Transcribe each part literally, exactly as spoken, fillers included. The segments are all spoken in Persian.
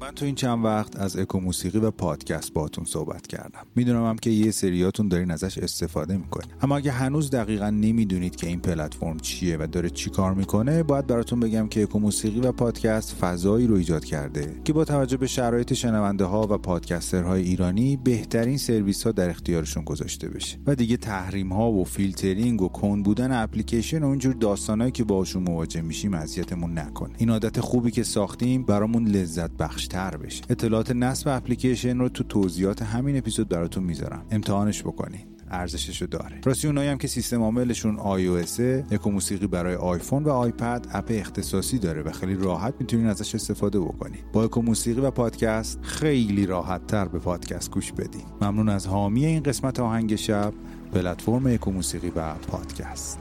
من تو این چند وقت از اکو موسیقی و پادکست باهاتون صحبت کردم. میدونم هم که یه سریاتون دارین ازش استفاده میکنین. اما اگه هنوز دقیقاً نمیدونید که این پلتفرم چیه و داره چیکار میکنه، باید براتون بگم که اکو موسیقی و پادکست فضایی رو ایجاد کرده که با توجه به شرایط شنونده‌ها و پادکسترهای ایرانی بهترین سرویس‌ها در اختیارشون گذاشته بشه و دیگه تحریم‌ها و فیلترینگ و کند بودن اپلیکیشن و اونجور داستانایی که باهاشون مواجه میشیم اذیتمون نکنه. این عادت خوبی که ساختیم برامون لذت بخش تر بشه. اطلاعات نصب اپلیکیشن رو تو توضیحات همین اپیزود براتون میذارم. امتحانش بکنید. ارزششو داره. راستی اونایی هم که سیستم عاملشون iOS، اکو موسیقی برای آیفون و آیپد اپ اختصاصی داره و خیلی راحت میتونین ازش استفاده بکنید. با اکو موسیقی و پادکست خیلی راحت تر به پادکست گوش بدین. ممنون از حامی این قسمت آهنگ شب، پلتفرم اکو موسیقی و پادکست.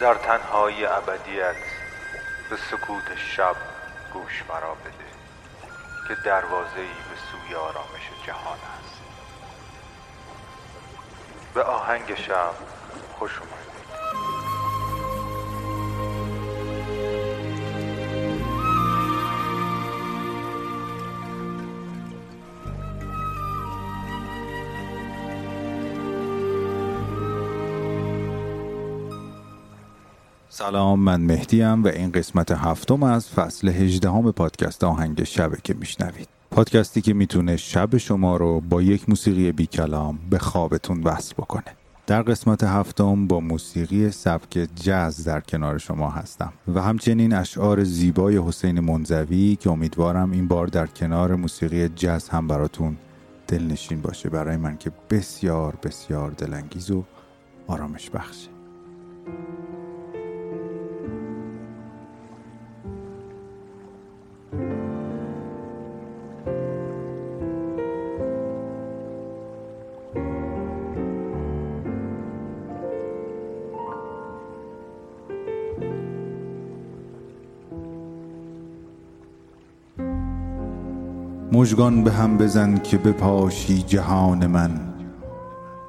در تنهایی ابدیت به سکوت شب گوش مرا بده که دروازه‌ای به سوی آرامش جهان است. به آهنگ شب خوش اومد. سلام، من مهدیم و این قسمت هفتم از فصل هجدهم پادکست آهنگ شبه که میشنوید. پادکستی که میتونه شب شما رو با یک موسیقی بی کلام به خوابتون وصل بکنه. در قسمت هفتم با موسیقی سبک جاز در کنار شما هستم و همچنین اشعار زیبای حسین منزوی که امیدوارم این بار در کنار موسیقی جاز هم براتون دلنشین باشه، برای من که بسیار بسیار دلانگیز و آرامش بخشه. مژگان به هم بزن که بپاشی جهان من،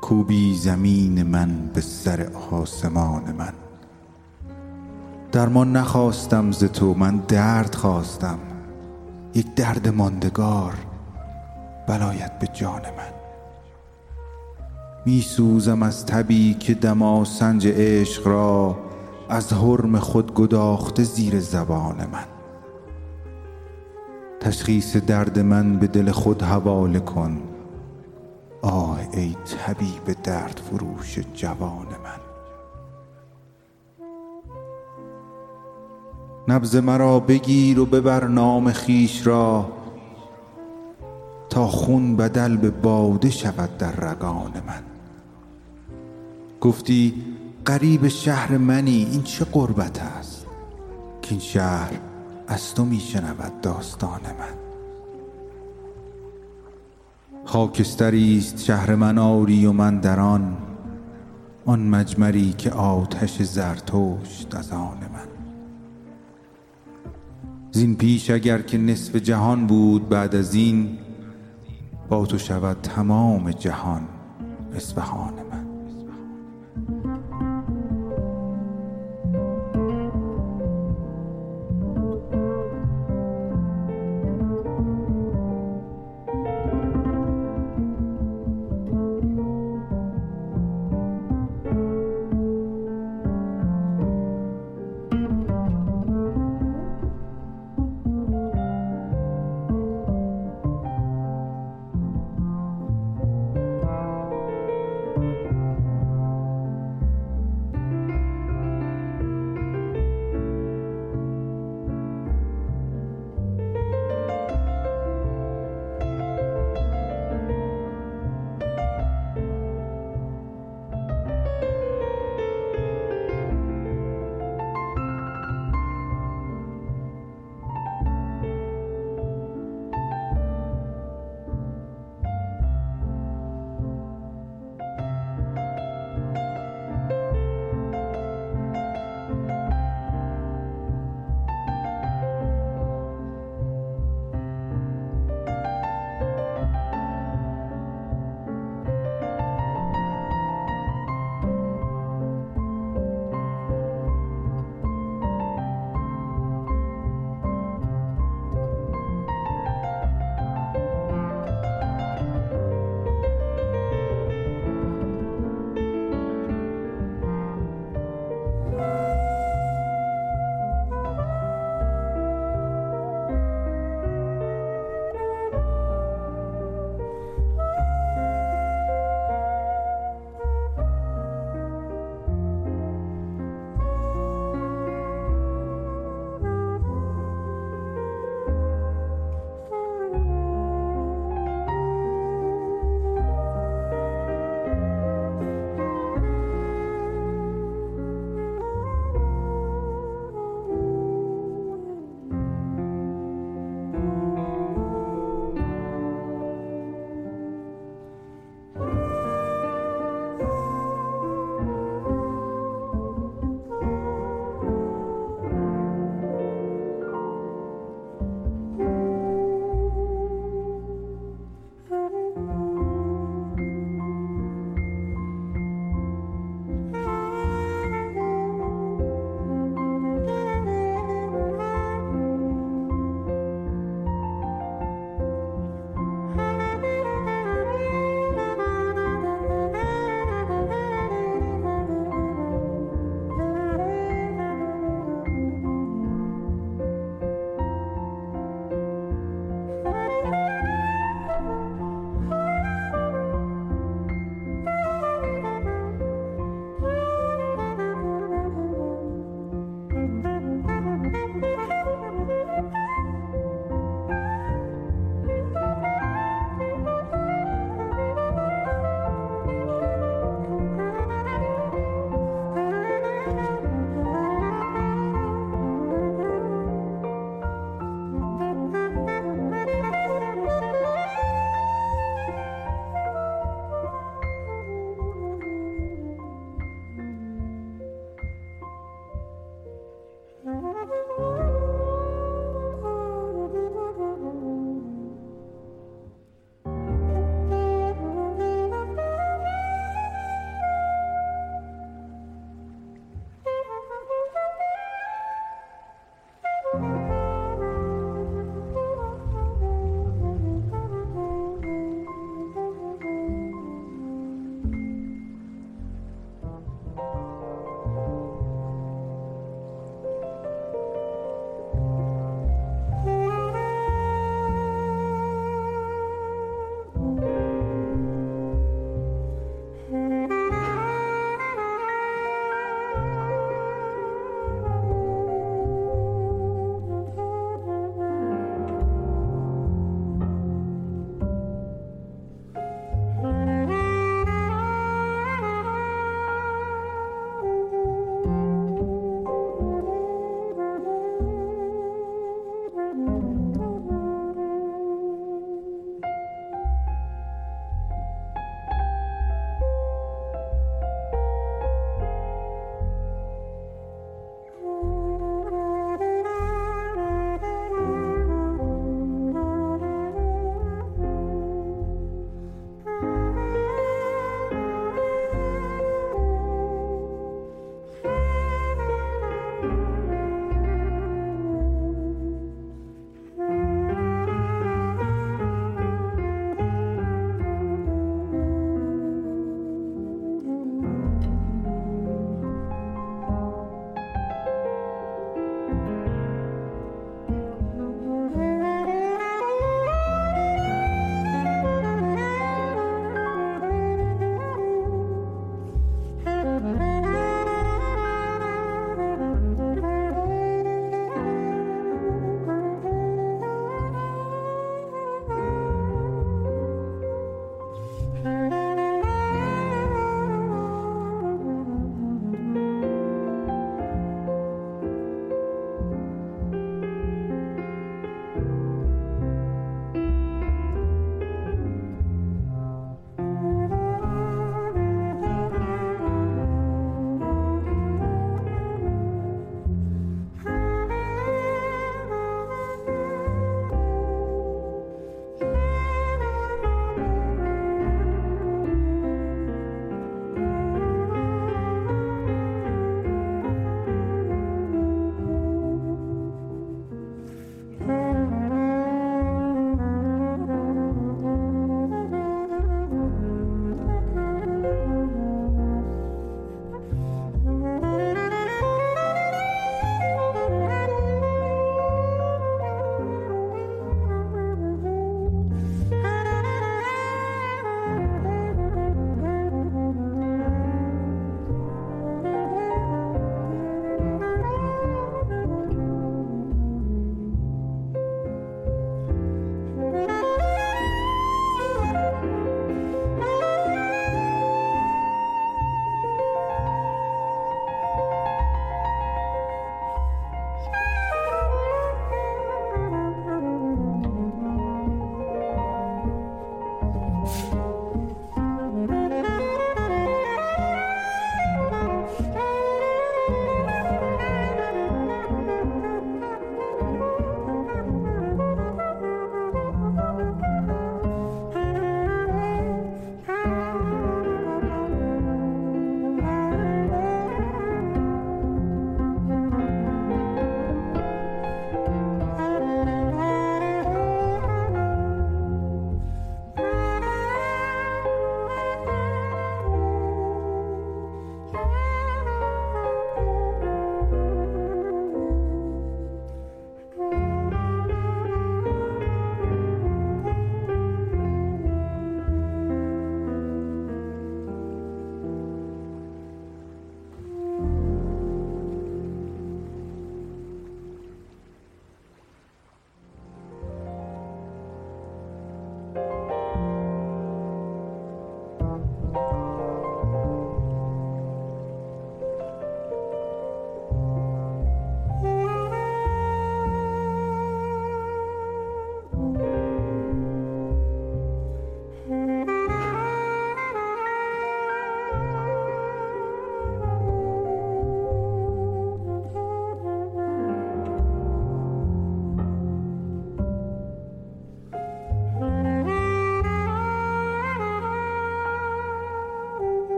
کوبی زمین من به سر آسمان من. درمان نخواستم ز تو، من درد خواستم، یک درد ماندگار بلایت به جان من. می سوزم از تبی که دماسنج عشق را از حرم خود گداخته زیر زبان من. تشخیص درد من به دل خود حواله کن، آه ای طبیب درد فروش جوان من. نبض مرا بگیر و ببر نام خیش را، تا خون بدل به باده شود در رگان من. گفتی قریب شهر منی، این چه قربت است که این شهر از تو می شنود داستان من. خاکستریست شهر من آری و من در آن، آن مجمری که آتش زرتشت از آن من. زین پیش اگر که نصف جهان بود، بعد از این با تو شود تمام جهان اصفهان من.